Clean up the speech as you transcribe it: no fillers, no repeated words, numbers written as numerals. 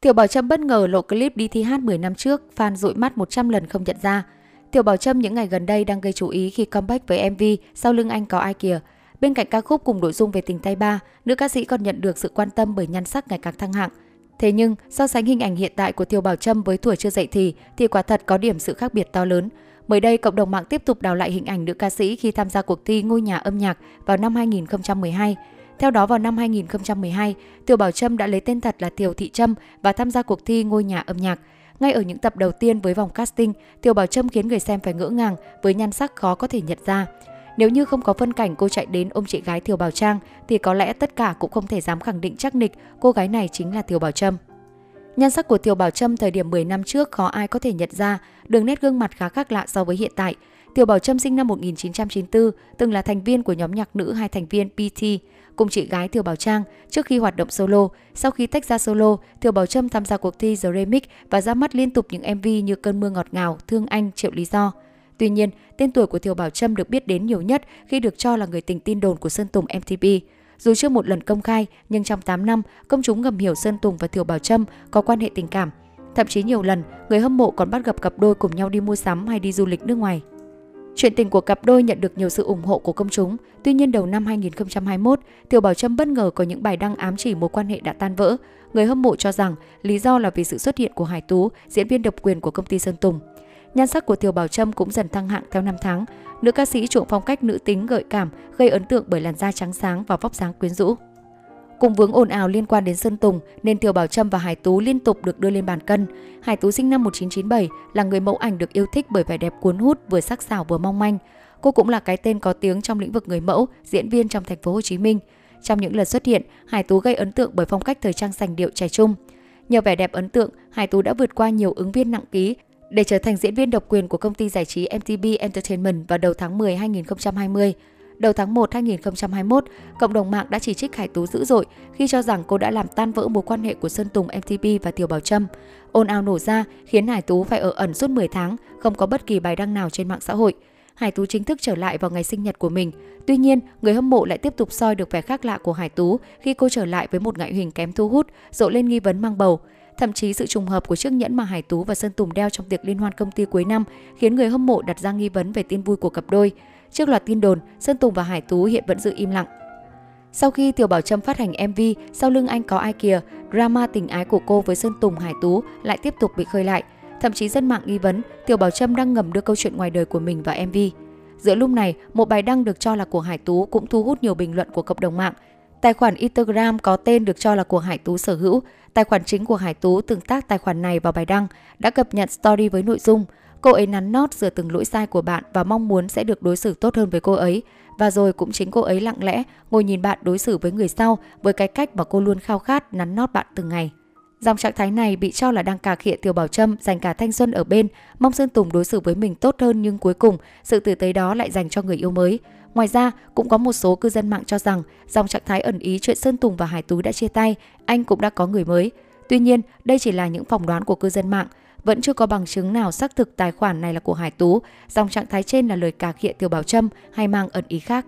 Thiều Bảo Trâm bất ngờ lộ clip đi thi hát 10 năm trước, fan dụi mắt 100 lần không nhận ra. Thiều Bảo Trâm những ngày gần đây đang gây chú ý khi comeback với MV Sau lưng anh có ai kìa. Bên cạnh ca khúc cùng nội dung về tình tay ba, nữ ca sĩ còn nhận được sự quan tâm bởi nhan sắc ngày càng thăng hạng. Thế nhưng, so sánh hình ảnh hiện tại của Thiều Bảo Trâm với tuổi chưa dậy thì quả thật có điểm sự khác biệt to lớn. Mới đây, cộng đồng mạng tiếp tục đào lại hình ảnh nữ ca sĩ khi tham gia cuộc thi Ngôi Nhà Âm Nhạc vào năm 2012. Theo đó, vào năm 2012, Thiều Bảo Trâm đã lấy tên thật là Thiều Thị Trâm và tham gia cuộc thi Ngôi Nhà Âm Nhạc. Ngay ở những tập đầu tiên với vòng casting, Thiều Bảo Trâm khiến người xem phải ngỡ ngàng với nhan sắc khó có thể nhận ra. Nếu như không có phân cảnh cô chạy đến ôm chị gái Thiều Bảo Trang thì có lẽ tất cả cũng không thể dám khẳng định chắc nịch cô gái này chính là Thiều Bảo Trâm. Nhan sắc của Thiều Bảo Trâm thời điểm 10 năm trước khó ai có thể nhận ra, đường nét gương mặt khá khác lạ so với hiện tại. Thiều Bảo Trâm sinh năm 1994, từng là thành viên của nhóm nhạc nữ hai thành viên PT cùng chị gái Thiều Bảo Trang trước khi hoạt động solo. Sau khi tách ra solo, Thiều Bảo Trâm tham gia cuộc thi The Remix và ra mắt liên tục những MV như Cơn Mưa Ngọt Ngào, Thương Anh, Triệu Lý Do. Tuy nhiên, tên tuổi của Thiều Bảo Trâm được biết đến nhiều nhất khi được cho là người tình tin đồn của Sơn Tùng MTP. Dù chưa một lần công khai, nhưng trong 8 năm, công chúng ngầm hiểu Sơn Tùng và Thiều Bảo Trâm có quan hệ tình cảm. Thậm chí nhiều lần, người hâm mộ còn bắt gặp cặp đôi cùng nhau đi mua sắm hay đi du lịch nước ngoài. Chuyện tình của cặp đôi nhận được nhiều sự ủng hộ của công chúng. Tuy nhiên, đầu năm 2021, Thiều Bảo Trâm bất ngờ có những bài đăng ám chỉ mối quan hệ đã tan vỡ. Người hâm mộ cho rằng lý do là vì sự xuất hiện của Hải Tú, diễn viên độc quyền của công ty Sơn Tùng. Nhan sắc của Thiều Bảo Trâm cũng dần thăng hạng theo năm tháng. Nữ ca sĩ chuộng phong cách nữ tính gợi cảm, gây ấn tượng bởi làn da trắng sáng và vóc dáng quyến rũ. Cùng vướng ồn ào liên quan đến Sơn Tùng nên Thiều Bảo Trâm và Hải Tú liên tục được đưa lên bàn cân. Hải Tú sinh năm 1997 là người mẫu ảnh được yêu thích bởi vẻ đẹp cuốn hút, vừa sắc sảo vừa mong manh. Cô cũng là cái tên có tiếng trong lĩnh vực người mẫu, diễn viên trong thành phố Hồ Chí Minh. Trong những lần xuất hiện, Hải Tú gây ấn tượng bởi phong cách thời trang sành điệu trẻ trung. Nhờ vẻ đẹp ấn tượng, Hải Tú đã vượt qua nhiều ứng viên nặng ký để trở thành diễn viên độc quyền của công ty giải trí MTB Entertainment vào đầu tháng 10 2020. Đầu tháng 1 2021, cộng đồng mạng đã chỉ trích Hải Tú dữ dội khi cho rằng cô đã làm tan vỡ mối quan hệ của Sơn Tùng MTP và Thiều Bảo Trâm. Ồn ào nổ ra khiến Hải Tú phải ở ẩn suốt 10 tháng, không có bất kỳ bài đăng nào trên mạng xã hội. Hải Tú chính thức trở lại vào ngày sinh nhật của mình. Tuy nhiên, người hâm mộ lại tiếp tục soi được vẻ khác lạ của Hải Tú khi cô trở lại với một ngoại hình kém thu hút, rộ lên nghi vấn mang bầu. Thậm chí sự trùng hợp của chiếc nhẫn mà Hải Tú và Sơn Tùng đeo trong tiệc liên hoan công ty cuối năm khiến người hâm mộ đặt ra nghi vấn về tin vui của cặp đôi. Trước loạt tin đồn, Sơn Tùng và Hải Tú hiện vẫn giữ im lặng. Sau khi Thiều Bảo Trâm phát hành MV Sau lưng anh có ai kìa, drama tình ái của cô với Sơn Tùng, Hải Tú lại tiếp tục bị khơi lại. Thậm chí dân mạng nghi vấn Thiều Bảo Trâm đang ngầm đưa câu chuyện ngoài đời của mình vào MV. Giữa lúc này, một bài đăng được cho là của Hải Tú cũng thu hút nhiều bình luận của cộng đồng mạng. Tài khoản Instagram có tên được cho là của Hải Tú sở hữu. Tài khoản chính của Hải Tú tương tác tài khoản này vào bài đăng, đã cập nhật story với nội dung cô ấy nắn nót sửa từng lỗi sai của bạn và mong muốn sẽ được đối xử tốt hơn với cô ấy. Và rồi cũng chính cô ấy lặng lẽ ngồi nhìn bạn đối xử với người sau với cái cách mà cô luôn khao khát nắn nót bạn từng ngày. Dòng trạng thái này bị cho là đang cà khịa Thiều Bảo Trâm dành cả thanh xuân ở bên, mong Sơn Tùng đối xử với mình tốt hơn, nhưng cuối cùng sự tử tế đó lại dành cho người yêu mới. Ngoài ra, cũng có một số cư dân mạng cho rằng dòng trạng thái ẩn ý chuyện Sơn Tùng và Hải Tú đã chia tay, anh cũng đã có người mới. Tuy nhiên, đây chỉ là những phỏng đoán của cư dân mạng. Vẫn chưa có bằng chứng nào xác thực tài khoản này là của Hải Tú, dòng trạng thái trên là lời cà khịa Thiều Bảo Trâm hay mang ẩn ý khác.